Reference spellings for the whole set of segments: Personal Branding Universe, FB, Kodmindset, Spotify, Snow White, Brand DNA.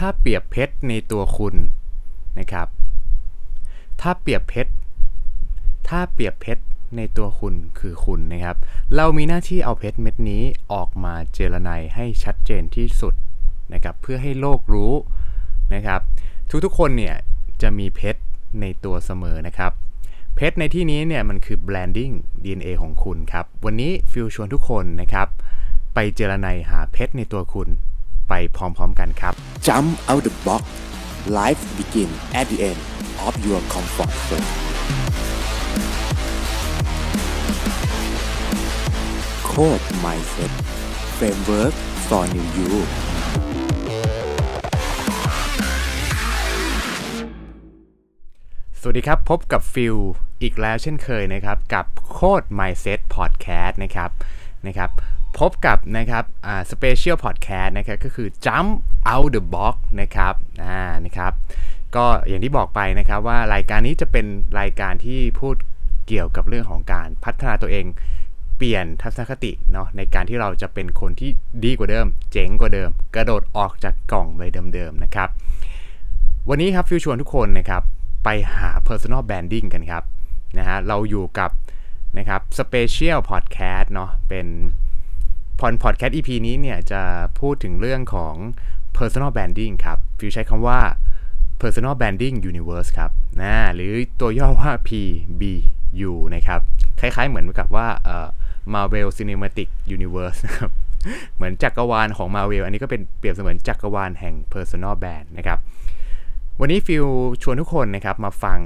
ถ้าเปรียบเพชรในตัวคุณนะครับถ้าเปรียบเพชรในตัวคุณคือคุณนะครับเรามีหน้าที่เอาเพชรเม็ดนี้ออกมาเจรไนให้ชัดเจนที่สุดนะครับเพื่อให้โลกรู้นะครับทุกคนเนี่ยจะมีเพชรในตัวเสมอนะครับเพชรในที่นี้เนี่ยมันคือ branding DNA ของคุณครับวันนี้ฟิวชวนทุกคนนะครับไปเจรไนหาเพชรในตัวคุณไปพร้อมๆกันครับ Jump out the box Life begin at the end of your comfort zone โค้ด Mindset Framework for New Youสวัสดีครับพบกับฟิวอีกแล้วเช่นเคยนะครับกับโค้ด Mindset Podcast นะครับพบกับนะครับSpecial Podcast นะครับก็คือ Jump Out the Box นะครับนะครับก็อย่างที่บอกไปนะครับว่ารายการนี้จะเป็นรายการที่พูดเกี่ยวกับเรื่องของการพัฒนาตัวเองเปลี่ยนทัศนคติเนาะในการที่เราจะเป็นคนที่ดีกว่าเดิมเจ๋งกว่าเดิมกระโดดออกจากกล่องใบเดิมๆนะครับวันนี้ครับฟิวชวนทุกคนนะครับไปหา Personal Branding กันครับนะฮะเราอยู่กับนะครับ Special Podcast เนาะเป็นPodcast EP นี้เนี่ยจะพูดถึงเรื่องของ Personal Branding ครับฟิวใช้คำว่า Personal Branding Universe ครับหรือตัวย่อว่า PBU นะครับคล้ายๆเหมือนกับว่าMarvel Cinematic Universe นะครับเหมือนจักรวาลของ Marvel อันนี้ก็เป็นเปรียบเสมือนจักรวาลแห่ง Personal Brand นะครับวันนี้ฟิวชวนทุกคนนะครับมาฟัง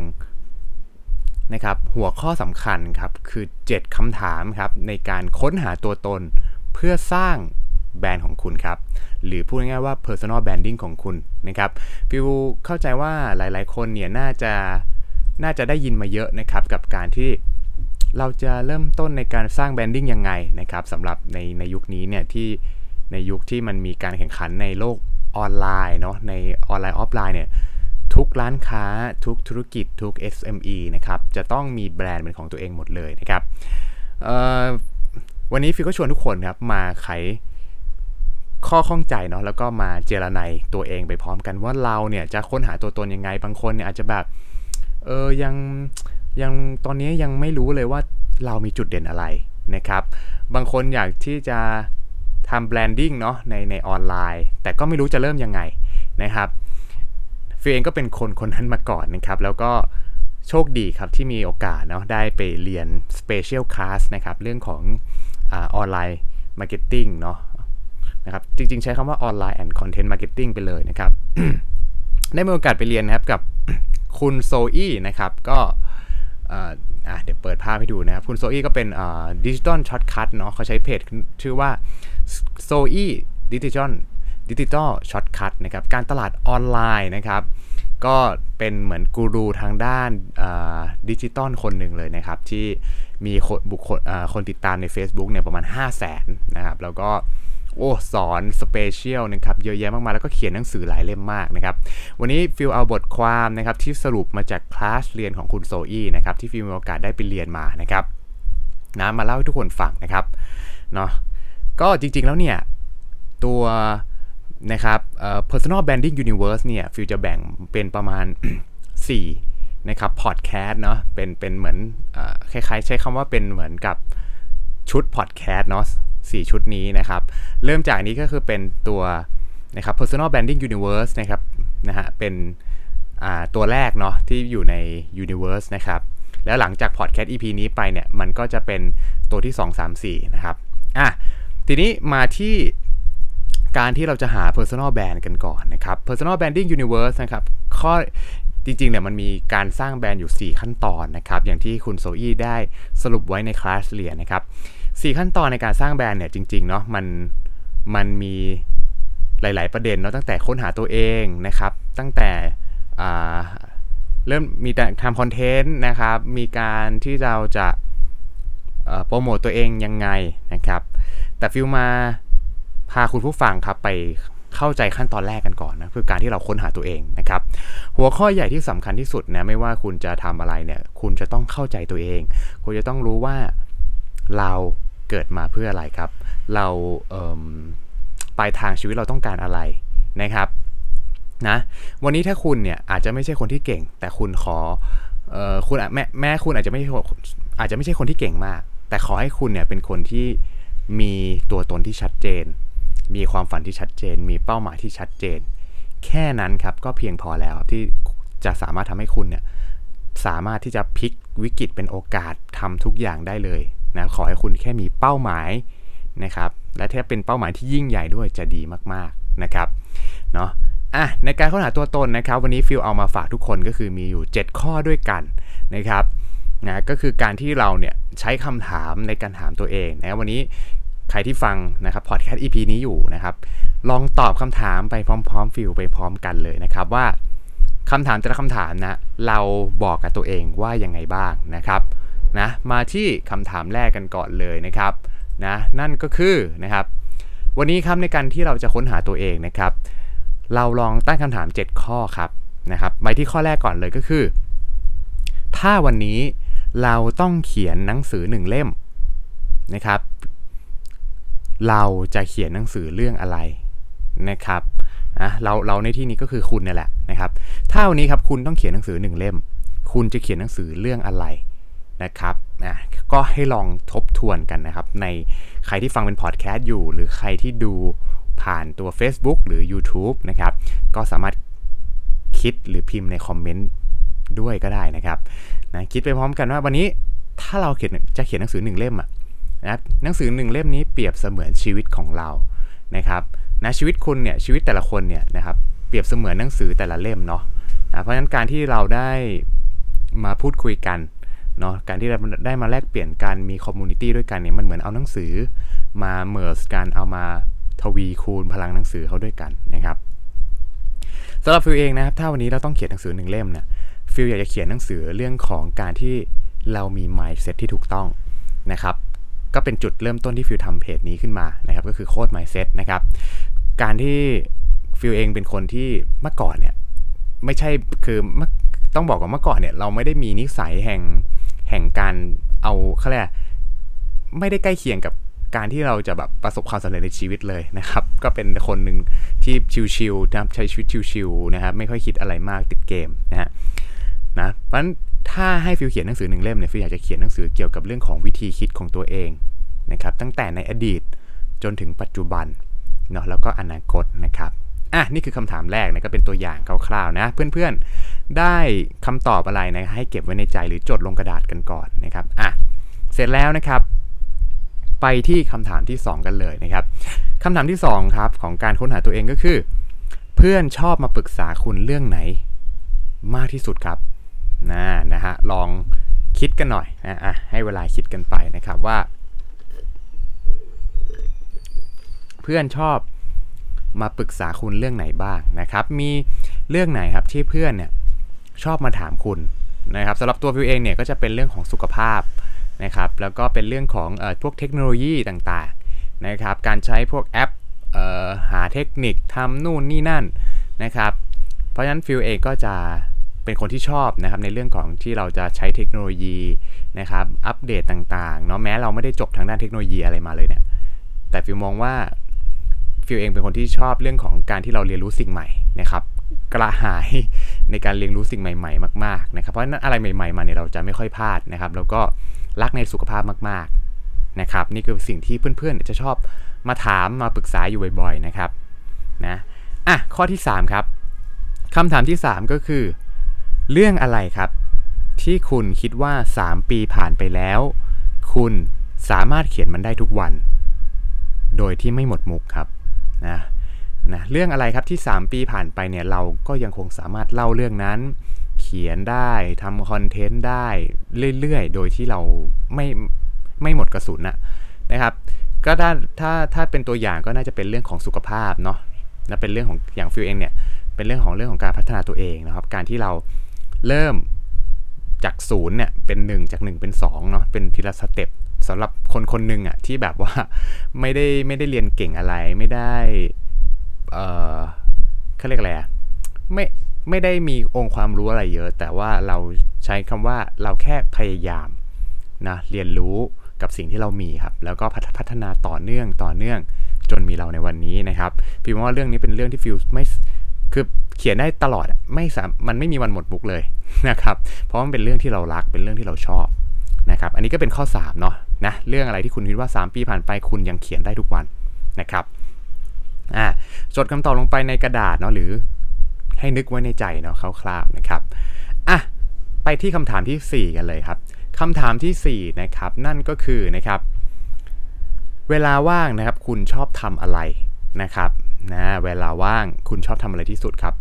นะครับหัวข้อสำคัญครับคือ7คำถามครับในการค้นหาตัวตนเพื่อสร้างแบรนด์ของคุณครับหรือพูดง่ายๆว่า Personal Branding ของคุณนะครับฟิวเข้าใจว่าหลายๆคนเนี่ยน่าจะได้ยินมาเยอะนะครับกับการที่เราจะเริ่มต้นในการสร้างแบรนดิ้งยังไงนะครับสำหรับในยุคนี้เนี่ยที่ในยุคที่มันมีการแข่งขันในโลกออนไลน์เนาะในออนไลน์ออฟไลน์เนี่ยทุกร้านค้าทุกธุรกิจทุก SME นะครับจะต้องมีแบรนด์เป็นของตัวเองหมดเลยนะครับวันนี้ฟิวก็ชวนทุกคนครับมาไขข้อข้องใจเนาะแล้วก็มาเจรไนตัวเองไปพร้อมกันว่าเราเนี่ยจะค้นหาตัวตนยังไงบางคนเนี่ยอาจจะแบบยังตอนนี้ยังไม่รู้เลยว่าเรามีจุดเด่นอะไรนะครับบางคนอยากที่จะทำแบรนดิ้งเนาะในออนไลน์แต่ก็ไม่รู้จะเริ่มยังไงนะครับฟิวเองก็เป็นคนนั้นมาก่อนนะครับแล้วก็โชคดีครับที่มีโอกาสเนาะได้ไปเรียน Special Class นะครับเรื่องของออนไลน์ Marketing เนาะนะครับจริงๆใช้คำว่า Online and Content Marketing ไปเลยนะครับ ได้มีโอกาสไปเรียนนะครับกับคุณโซอี้นะครับก็เดี๋ยวเปิดภาพให้ดูนะครับคุณโซอี้ก็เป็นDigital Shortcut เนาะเขาใช้เพจชื่อว่าโซอี้Digital Shortcut นะครับการตลาดออนไลน์นะครับก็เป็นเหมือนกูรูทางด้านDigital คนหนึ่งเลยนะครับที่มีคนติดตามใน Facebook เนี่ยประมาณ 500,000 นะครับแล้วก็สอนสเปเชียลนะครับเยอะแยะมากมายแล้วก็เขียนหนังสือหลายเล่มมากนะครับวันนี้ฟิวเอาบทความนะครับที่สรุปมาจากคลาสเรียนของคุณโซอี้นะครับที่ฟิวมีโอกาสได้ไปเรียนมานะครับมาเล่าให้ทุกคนฟังนะครับเนาะก็จริงๆแล้วเนี่ยตัวนะครับPersonal Branding Universe เนี่ยฟิวจะแบ่งเป็นประมาณ 4 นะครับพอดแคสต์เนาะเป็นเหมือนคล้ายๆใช้คำว่าเป็นเหมือนกับชุดพอดแคสต์เนาะ4 ชุดนี้นะครับเริ่มจากอันนี้ก็คือเป็นตัวนะครับ Personal Branding Universe นะครับนะฮะเป็นตัวแรกเนาะที่อยู่ใน Universe นะครับแล้วหลังจาก Podcast EP นี้ไปเนี่ยมันก็จะเป็นตัวที่ 2 3 4 นะครับทีนี้มาที่การที่เราจะหา Personal Brand กันก่อนนะครับ Personal Branding Universe นะครับข้อจริงๆเนี่ยมันมีการสร้างแบรนด์อยู่4 ขั้นตอนนะครับอย่างที่คุณโซอี้ได้สรุปไว้ในคลาสเรียนนะครับ4 ขั้นตอนในการสร้างแบรนด์เนี่ยจริงๆเนาะมันมีหลายๆประเด็นเนาะตั้งแต่ค้นหาตัวเองนะครับตั้งแต่เริ่มมีการทำคอนเทนต์นะครับมีการที่เราจะโปรโมตตัวเองยังไงนะครับแต่ฟิวมาพาคุณผู้ฟังครับไปเข้าใจขั้นตอนแรกกันก่อนนะคือการที่เราค้นหาตัวเองนะครับหัวข้อใหญ่ที่สำคัญที่สุดนะไม่ว่าคุณจะทำอะไรเนี่ยคุณจะต้องเข้าใจตัวเองคุณจะต้องรู้ว่าเราเกิดมาเพื่ออะไรครับเราปลายทางชีวิตเราต้องการอะไรนะครับ นะวันนี้ถ้าคุณเนี่ยอาจจะไม่ใช่คนที่เก่งแต่คุณขอคุณแม่คุณอาจจะไม่ใช่คนที่เก่งมากแต่ขอให้คุณเนี่ยเป็นคนที่มีตัวตนที่ชัดเจนมีความฝันที่ชัดเจนมีเป้าหมายที่ชัดเจนแค่นั้นครับก็เพียงพอแล้วที่จะสามารถทำให้คุณเนี่ยสามารถที่จะพลิกวิกฤตเป็นโอกาสทำทุกอย่างได้เลยนะขอให้คุณแค่มีเป้าหมายนะครับและถ้าเป็นเป้าหมายที่ยิ่งใหญ่ด้วยจะดีมากๆนะครับเนาะอ่ะในการค้นหาตัวตนนะครับวันนี้ฟิลเอามาฝากทุกคนก็คือมีอยู่7ข้อด้วยกันนะครับนะก็คือการที่เราเนี่ยใช้คำถามในการถามตัวเองนะวันนี้ใครที่ฟังนะครับพอดแคสต์ EP นี้อยู่นะครับลองตอบคำถามไปพร้อมๆฟิลไปพร้อมกันเลยนะครับว่าคำถามแต่ละคำถามนะเราบอกกับตัวเองว่ายังไงบ้างนะครับนะมาที่คำถามแรกกันก่อนเลยนะครับนะนั่นก็คือนะครับวันนี้ครับในการที่เราจะค้นหาตัวเองนะครับเราลองตั้งคำถาม7ข้อครับนะครับไปที่ข้อแรกก่อนเลยก็คือถ้าวันนี้เราต้องเขียนหนังสือ1เล่มนะครับเราจะเขียนหนังสือเรื่องอะไรนะครับเราในที่นี้ก็คือคุณนี่แหละนะครับถ้าวันนี้ครับคุณต้องเขียนหนังสือ1เล่มคุณจะเขียนหนังสือเรื่องอะไรนะครับก็ให้ลองทบทวนกันนะครับในใครที่ฟังเป็นพอดแคสต์อยู่หรือใครที่ดูผ่านตัว Facebook หรือ YouTube นะครับก็สามารถคิดหรือพิมพ์ในคอมเมนต์ด้วยก็ได้นะครับนะคิดไปพร้อมกันว่าวันนี้ถ้าเราจะเขียนหนังสือ1เล่มนะหนังสือ1เล่มนี้เปรียบเสมือนชีวิตของเรานะครับนะชีวิตคุณเนี่ยชีวิตแต่ละคนเนี่ยนะครับเปรียบเสมือนหนังสือแต่ละเล่มเนาะนะเพราะฉะนั้นการที่เราได้มาพูดคุยกันเนาะการที่เราได้มาแลกเปลี่ยนกันมีคอมมูนิตี้ด้วยกันเนี่ยมันเหมือนเอาหนังสือมาเมิร์จกันเอามาทวีคูณพลังหนังสือเขาด้วยกันนะครับสำหรับฟิลเองนะครับถ้าวันนี้เราต้องเขียนหนังสือ1เล่มเนี่ยฟิลอยากจะเขียนหนังสือเรื่องของการที่เรามี mindset ที่ถูกต้องนะครับก็เป็นจุดเริ่มต้นที่ฟิลทำเพจนี้ขึ้นมานะครับก็คือโค้ด mindset นะครับการที่ฟิลเองเป็นคนที่เมื่อก่อนเนี่ยไม่ใช่คือต้องบอกว่าเมื่อก่อนเนี่ยเราไม่ได้มีนิสัยแห่งการเอาเขาเรียกไม่ได้ใกล้เคียงกับการที่เราจะแบบประสบความสำเร็จในชีวิตเลยนะครับก็เป็นคนหนึ่งที่ชิลๆนะครับใช้ชีวิตชิลๆนะครับไม่ค่อยคิดอะไรมากติดเกมนะเพราะฉะนั้นถ้าให้ฟิลเขียนหนังสือ1เล่มเนี่ยฟิลอยากจะเขียนหนังสือเกี่ยวกับเรื่องของวิธีคิดของตัวเองนะครับตั้งแต่ในอดีตจนถึงปัจจุบันเนาะแล้วก็อนาคตนะครับอ่ะนี่คือคำถามแรกนะก็เป็นตัวอย่างคร่าวๆนะเพื่อนๆได้คำตอบอะไรนะให้เก็บไว้ในใจหรือจดลงกระดาษกันก่อนนะครับอ่ะเสร็จแล้วนะครับไปที่คำถามที่2กันเลยนะครับคำถามที่2ครับของการค้นหาตัวเองก็คือเพื่อนชอบมาปรึกษาคุณเรื่องไหนมากที่สุดครับนะฮะลองคิดกันหน่อยนะอ่ะให้เวลาคิดกันไปนะครับว่าเพื่อนชอบมาปรึกษาคุณเรื่องไหนบ้างนะครับมีเรื่องไหนครับที่เพื่อนเนี่ยชอบมาถามคุณนะครับสำหรับตัวฟิวเองเนี่ยก็จะเป็นเรื่องของสุขภาพนะครับแล้วก็เป็นเรื่องของพวกเทคโนโลยีต่างๆนะครับการใช้พวกแอปหาเทคนิคทำนู่นนี่นั่นนะครับเพราะฉะนั้นฟิวเองก็จะเป็นคนที่ชอบนะครับในเรื่องของที่เราจะใช้เทคโนโลยีนะครับอัปเดตต่างๆเนาะแม้เราไม่ได้จบทางด้านเทคโนโลยีอะไรมาเลยเนี่ยแต่ฟิวมองว่าฟิวเองเป็นคนที่ชอบเรื่องของการที่เราเรียนรู้สิ่งใหม่นะครับกระหายในการเรียนรู้สิ่งใหม่ๆมากๆนะครับเพราะฉะนั้นอะไรใหม่ๆมาเนี่ยเราจะไม่ค่อยพลาดนะครับแล้วก็รักในสุขภาพมากๆนะครับนี่คือสิ่งที่เพื่อนๆจะชอบมาถามมาปรึกษาอยู่บ่อยๆนะครับนะอ่ะข้อที่3ครับคำถามที่3ก็คือเรื่องอะไรครับที่คุณคิดว่า3ปีผ่านไปแล้วคุณสามารถเขียนมันได้ทุกวันโดยที่ไม่หมดมุกครับนะเรื่องอะไรครับที่3ปีผ่านไปเนี่ยเราก็ยังคงสามารถเล่าเรื่องนั้นเขียนได้ทำคอนเทนต์ได้เรื่อยๆโดยที่เราไม่หมดกระสุนนะครับก็ถ้าเป็นตัวอย่างก็น่าจะเป็นเรื่องของสุขภาพเนาะนะเป็นเรื่องของอย่างฟิวเองเนี่ยเป็นเรื่องของการพัฒนาตัวเองนะครับการที่เราเริ่มจาก0เนี่ยเป็น1จาก1เป็น2เนาะเป็นทีละสเต็ปสำหรับคนๆนึงที่แบบว่าไม่ได้เรียนเก่งอะไรไม่ได้เขาเรียกอะไรไม่ได้มีองค์ความรู้อะไรเยอะแต่ว่าเราใช้คำว่าเราแค่พยายามนะเรียนรู้กับสิ่งที่เรามีครับแล้วก็พัฒนาต่อเนื่องจนมีเราในวันนี้นะครับฟิวว่าเรื่องนี้เป็นเรื่องที่ฟิวไม่คือ เขียนได้ตลอดไม่สามมันไม่มีวันหมดบุ๊กเลยนะครับเพราะมันเป็นเรื่องที่เรารักเป็นเรื่องที่เราชอบนะครับอันนี้ก็เป็นข้อ3เนาะนะเรื่องอะไรที่คุณคิดว่า3ปีผ่านไปคุณยังเขียนได้ทุกวันนะครับจดคำตอบลงไปในกระดาษเนาะหรือให้นึกไว้ในใจเนาะคร่าวๆนะครับไปที่คำถามที่4กันเลยครับคำถามที่4นะครับนั่นก็คือนะครับเวลาว่างนะครับคุณชอบทำอะไรนะครับนะเวลาว่างคุณชอบทำอะไรที่สุดครับ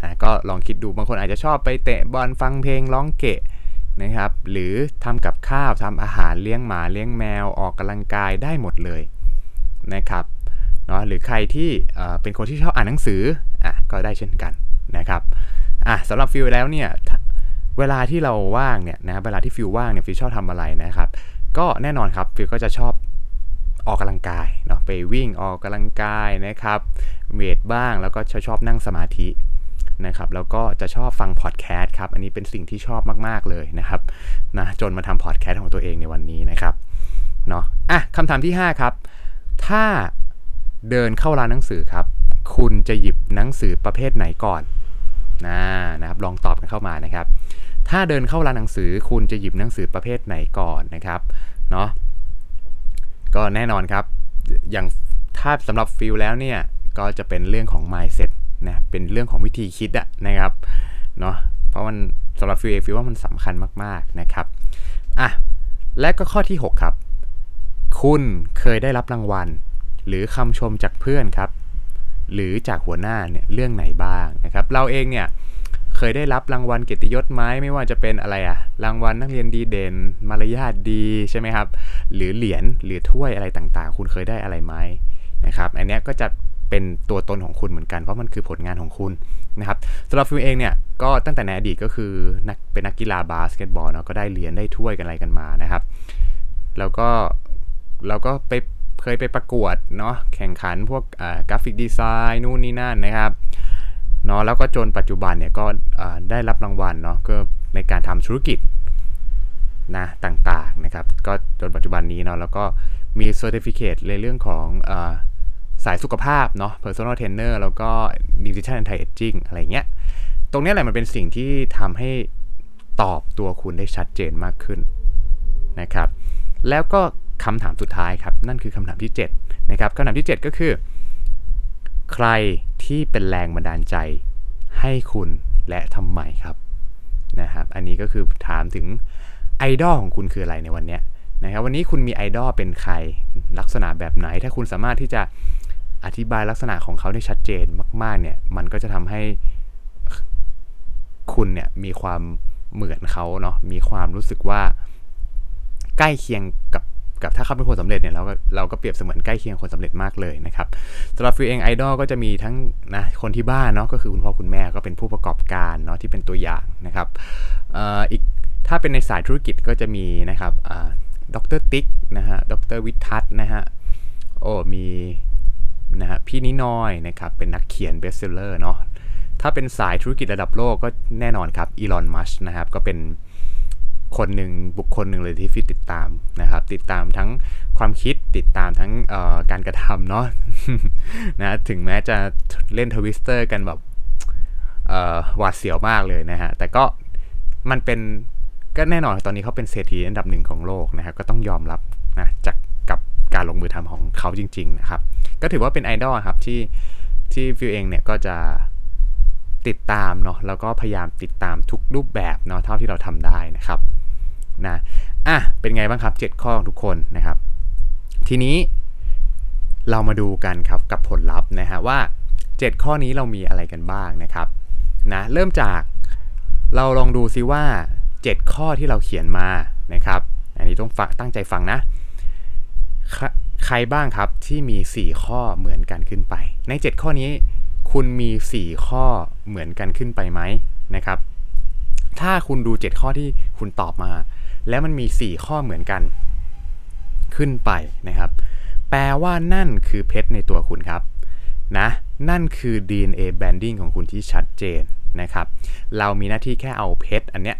นะก็ลองคิดดูบางคนอาจจะชอบไปเตะบอลฟังเพลงร้องเกะนะครับหรือทำกับข้าวทำอาหารเลี้ยงหมาเลี้ยงแมวออกกำลังกายได้หมดเลยนะครับเนาะหรือใครที่เป็นคนที่ชอบอ่านหนังสือก็ได้เช่นกันนะครับสำหรับฟิวแล้วเนี่ยเวลาที่เราว่างเนี่ยนะเวลาที่ฟิวว่างเนี่ยฟิวชอบทำอะไรนะครับก็แน่นอนครับฟิวก็จะชอบออกกำลังกายเนาะไปวิ่งออกกำลังกายนะครับเวทบ้างแล้วก็ชอบนั่งสมาธินะครับแล้วก็จะชอบฟังพอดแคสต์ครับอันนี้เป็นสิ่งที่ชอบมากๆเลยนะครับนะจนมาทำพอดแคสต์ของตัวเองในวันนี้นะครับเนาะคำถามที่5ครับถ้าเดินเข้าร้านหนังสือครับคุณจะหยิบหนังสือประเภทไหนก่อนนะครับลองตอบกันเข้ามานะครับถ้าเดินเข้าร้านหนังสือคุณจะหยิบหนังสือประเภทไหนก่อนนะครับเนาะก็แน่นอนครับอย่างถ้าสำหรับฟิลแล้วเนี่ยก็จะเป็นเรื่องของ mindset นะเป็นเรื่องของวิธีคิดนะครับเนาะเพราะมันสำหรับฟิลว่ามันสำคัญมากๆนะครับและก็ข้อที่6ครับคุณเคยได้รับรางวัลหรือคำชมจากเพื่อนครับหรือจากหัวหน้าเนี่ยเรื่องไหนบ้างนะครับเราเองเนี่ยเคยได้รับรางวัลเกียรติยศไหมไม่ว่าจะเป็นอะไรรางวัลนักเรียนดีเด่นมารยาทดีใช่ไหมครับหรือเหรียญหรือถ้วยอะไรต่างๆคุณเคยได้อะไรไหมนะครับอันนี้ก็จะเป็นตัวตนของคุณเหมือนกันเพราะมันคือผลงานของคุณนะครับสำหรับฟิวเองเนี่ยก็ตั้งแต่ในอดีตก็คือเป็นนักกีฬาบาสเกตบอลเนาะก็ได้เหรียญได้ถ้วยกันอะไรกันมานะครับแล้วก็เราก็เคยไปประกวดเนาะแข่งขันพวกกราฟิกดีไซน์นู่นนี่นั่นนะครับเนาะแล้วก็จนปัจจุบันเนี่ยก็ได้รับรางวัลเนาะก็ในการทำธุรกิจนะต่างๆนะครับก็จนปัจจุบันนี้เนาะแล้วก็มี Certificate ในเรื่องของสายสุขภาพเนาะ Personal Trainer แล้วก็ Nutrition Anti Aging อะไรเงี้ยตรงนี้แหละมันเป็นสิ่งที่ทำให้ตอบตัวคุณได้ชัดเจนมากขึ้นนะครับแล้วก็คำถามสุดท้ายครับนั่นคือคำถามที่7นะครับคำถามที่7ก็คือใครที่เป็นแรงบันดาลใจให้คุณและทำไมครับนะครับอันนี้ก็คือถามถึงไอดอลของคุณคืออะไรในวันนี้นะครับวันนี้คุณมีไอดอลเป็นใครลักษณะแบบไหนถ้าคุณสามารถที่จะอธิบายลักษณะของเขาได้ชัดเจนมากๆเนี่ยมันก็จะทำให้คุณเนี่ยมีความเหมือนเขาเนาะมีความรู้สึกว่าใกล้เคียงกับถ้าเขาเป็นคนสำเร็จเนี่ยเราก็เปรียบเสมือนใกล้เคียงคนสำเร็จมากเลยนะครับสำหรับฟิวเองไอดอลก็จะมีทั้งนะคนที่บ้านเนาะก็คือคุณพ่อคุณแม่ก็เป็นผู้ประกอบการเนาะที่เป็นตัวอย่างนะครับอีกถ้าเป็นในสายธุรกิจก็จะมีนะครับดร.ติ๊กนะฮะดร.วิทัศน์นะฮะมีนะฮะพี่นิน้อยนะครับเป็นนักเขียนเบสเซลเลอร์เนาะถ้าเป็นสายธุรกิจระดับโลกก็แน่นอนครับอีลอนมัสก์นะครับก็เป็นคนหนึ่งบุคคลหนึ่งเลยที่ฟิวติดตามนะครับติดตามทั้งความคิดติดตามทั้งการกระทำเนาะนะถึงแม้จะเล่นทวิสเตอร์กันแบบหวาดเสียวมากเลยนะฮะแต่ก็มันเป็นก็แน่นอนตอนนี้เขาเป็นเศรษฐีอันดับ1ของโลกนะครับก็ต้องยอมรับนะจากกับการลงมือทำของเขาจริงๆนะครับก็ถือว่าเป็นไอดอลครับที่ฟิวเองเนี่ยก็จะติดตามเนาะแล้วก็พยายามติดตามทุกรูปแบบเนาะเท่าที่เราทำได้นะครับนะเป็นไงบ้างครับ7ข้อของทุกคนนะครับทีนี้เรามาดูกันครับกับผลลัพธ์นะฮะว่า7ข้อนี้เรามีอะไรกันบ้างนะครับนะเริ่มจากเราลองดูซิว่า7ข้อที่เราเขียนมานะครับอันนี้ต้องตั้งใจฟังนะใครบ้างครับที่มี4ข้อเหมือนกันขึ้นไปใน7ข้อนี้คุณมี4ข้อเหมือนกันขึ้นไปไหมนะครับถ้าคุณดู7ข้อที่คุณตอบมาแล้วมันมี4ข้อเหมือนกันขึ้นไปนะครับแปลว่านั่นคือเพชรในตัวคุณครับนะนั่นคือ DNA branding ของคุณที่ชัดเจนนะครับเรามีหน้าที่แค่เอาเพชรอันเนี้ย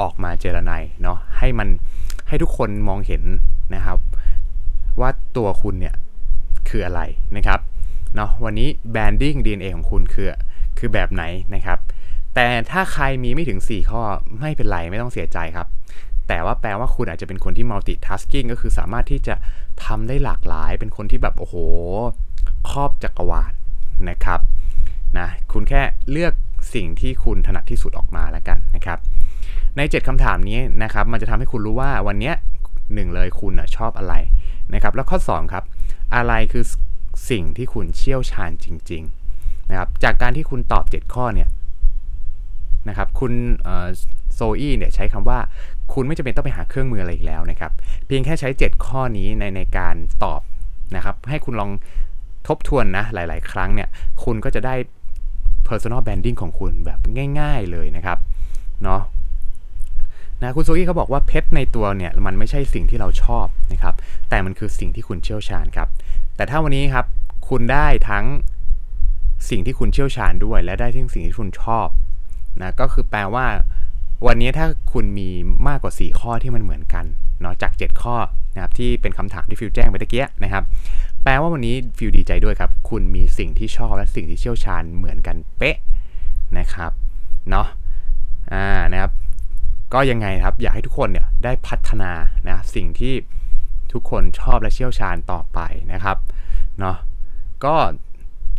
ออกมาเจรไนเนาะให้ทุกคนมองเห็นนะครับว่าตัวคุณเนี่ยคืออะไรนะครับเนาะวันนี้ branding DNA ของคุณคือ คือแบบไหนนะครับแต่ถ้าใครมีไม่ถึง4ข้อไม่เป็นไรไม่ต้องเสียใจครับแต่ว่าแปลว่าคุณอาจจะเป็นคนที่ multitasking ก็คือสามารถที่จะทำได้หลากหลายเป็นคนที่แบบโอ้โหครอบจักรวาลนะครับนะคุณแค่เลือกสิ่งที่คุณถนัดที่สุดออกมาแล้วกันนะครับใน7คำถามนี้นะครับมันจะทำให้คุณรู้ว่าวันนี้1เลยคุณชอบอะไรนะครับแล้วข้อ2ครับอะไรคือสิ่งที่คุณเชี่ยวชาญจริงๆนะครับจากการที่คุณตอบ7ข้อเนี่ยนะครับคุณโซอี้เนี่ยใช้คำว่าคุณไม่จำเป็นต้องไปหาเครื่องมืออะไรอีกแล้วนะครับเพียงแค่ใช้7ข้อนี้ในการตอบนะครับให้คุณลองทบทวนนะหลายๆครั้งเนี่ยคุณก็จะได้ Personal Branding ของคุณแบบง่ายๆเลยนะครับเนาะนะคุณโซอี้เขาบอกว่าเพชรในตัวเนี่ยมันไม่ใช่สิ่งที่เราชอบนะครับแต่มันคือสิ่งที่คุณเชี่ยวชาญครับแต่ถ้าวันนี้ครับคุณได้ทั้งสิ่งที่คุณเชี่ยวชาญด้วยและได้ทั้งสิ่งที่คุณชอบนะก็คือแปลว่าวันนี้ถ้าคุณมีมากกว่า4ข้อที่มันเหมือนกันเนาะจาก7ข้อนะครับที่เป็นคำถามที่ฟิวแจ้งไปตะเกียนะครับแปลว่าวันนี้ฟิวดีใจด้วยครับคุณมีสิ่งที่ชอบและสิ่งที่เชี่ยวชาญเหมือนกันเป๊ะนะครับเนาะนะครับก็ยังไงครับอยากให้ทุกคนเนี่ยได้พัฒนานะสิ่งที่ทุกคนชอบและเชี่ยวชาญต่อไปนะครับเนาะก็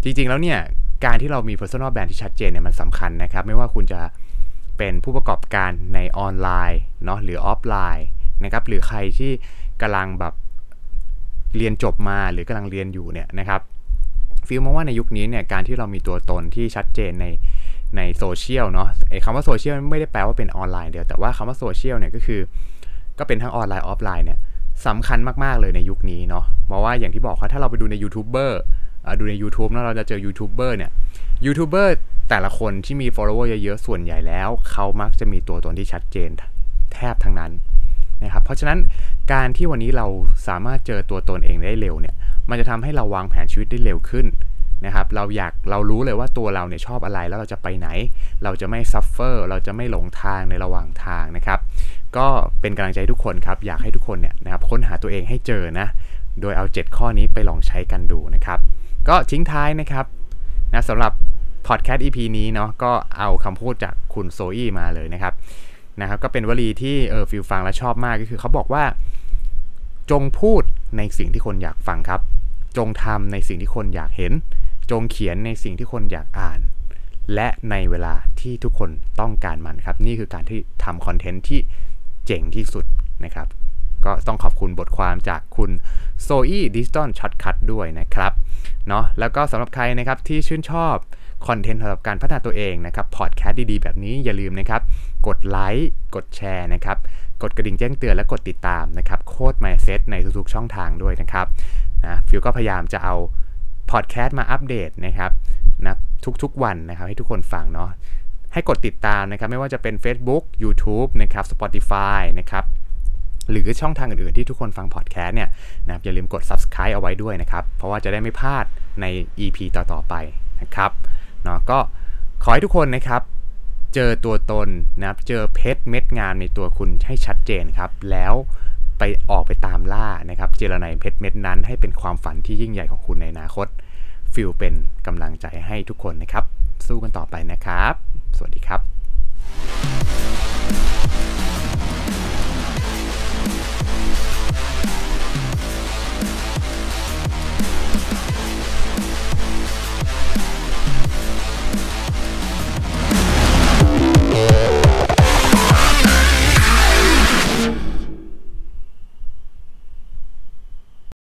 จริงๆแล้วเนี่ยการที่เรามี Personal Brand ที่ชัดเจนเนี่ยมันสำคัญนะครับไม่ว่าคุณจะเป็นผู้ประกอบการในออนไลน์เนาะหรือออฟไลน์นะครับหรือใครที่กำลังแบบเรียนจบมาหรือกำลังเรียนอยู่เนี่ยนะครับฟีลมองว่าในยุคนี้เนี่ยการที่เรามีตัวตนที่ชัดเจนในโซเชียลเนาะไอ้คำว่าโซเชียลไม่ได้แปลว่าเป็นออนไลน์เดียวแต่ว่าคำว่าโซเชียลเนี่ยก็เป็นทั้งออนไลน์ออฟไลน์เนี่ยสำคัญมากๆเลยในยุคนี้เนาะเพราะว่าอย่างที่บอกครับถ้าเราไปดูในยูทูบเบอร์ดูใน YouTube แล้วเราจะเจอยูทูบเบอร์เนี่ยยูทูบเบอร์แต่ละคนที่มี follower เยอะๆส่วนใหญ่แล้วเขามักจะมีตัวตนที่ชัดเจนแทบทั้งนั้นนะครับเพราะฉะนั้นการที่วันนี้เราสามารถเจอตัวตนเองได้เร็วเนี่ยมันจะทำให้เราวางแผนชีวิตได้เร็วขึ้นนะครับเรารู้เลยว่าตัวเราเนี่ยชอบอะไรแล้วเราจะไปไหนเราจะไม่ซัฟเฟอร์เราจะไม่หลงทางในระหว่างทางนะครับก็เป็นกำลังใจทุกคนครับอยากให้ทุกคนเนี่ยนะครับค้นหาตัวเองให้เจอนะโดยเอา7ข้อนี้ไปลองใช้กันดูนะครับก็ทิ้งท้ายนะครับนะสำหรับพอดแคสต์ EP นี้เนาะก็เอาคำพูดจากคุณโซอี้มาเลยนะครับก็เป็นวลีที่ฟิลฟังและชอบมากก็คือเขาบอกว่าจงพูดในสิ่งที่คนอยากฟังครับจงทำในสิ่งที่คนอยากเห็นจงเขียนในสิ่งที่คนอยากอ่านและในเวลาที่ทุกคนต้องการมันครับนี่คือการที่ทำคอนเทนต์ที่เจ๋งที่สุดนะครับก็ต้องขอบคุณบทความจากคุณโซอี้ดิจิตอลช็อตคัทด้วยนะครับเนาะแล้วก็สำหรับใครนะครับที่ชื่นชอบคอนเทนต์สำหรับการพัฒนาตัวเองนะครับพอดแคสต์ดีๆแบบนี้อย่าลืมนะครับกดไลค์กดแชร์นะครับกดกระดิ่งแจ้งเตือนและกดติดตามนะครับโค้ด Mindset ในทุกๆช่องทางด้วยนะครับนะฟิวก็พยายามจะเอาพอดแคสต์มาอัปเดตนะครับนะทุกๆวันนะครับให้ทุกคนฟังเนาะให้กดติดตามนะครับไม่ว่าจะเป็น Facebook YouTube นะครับ Spotify นะครับหรือช่องทางอื่นๆที่ทุกคนฟังพอดแคสต์เนี่ยนะครับอย่าลืมกด Subscribe เอาไว้ด้วยนะครับเพราะว่าจะได้ไม่พลาดใน EP ต่อๆไปนะครับเนาะก็ขอให้ทุกคนนะครับเจอตัวตนนะครับเจอเพชรเม็ดงามในตัวคุณให้ชัดเจนครับแล้วไปออกไปตามล่านะครับเจรไนเพชรเม็ดนั้นให้เป็นความฝันที่ยิ่งใหญ่ของคุณในอนาคตฟิลเป็นกำลังใจให้ทุกคนนะครับสู้กันต่อไปนะครับสวัสดีครับ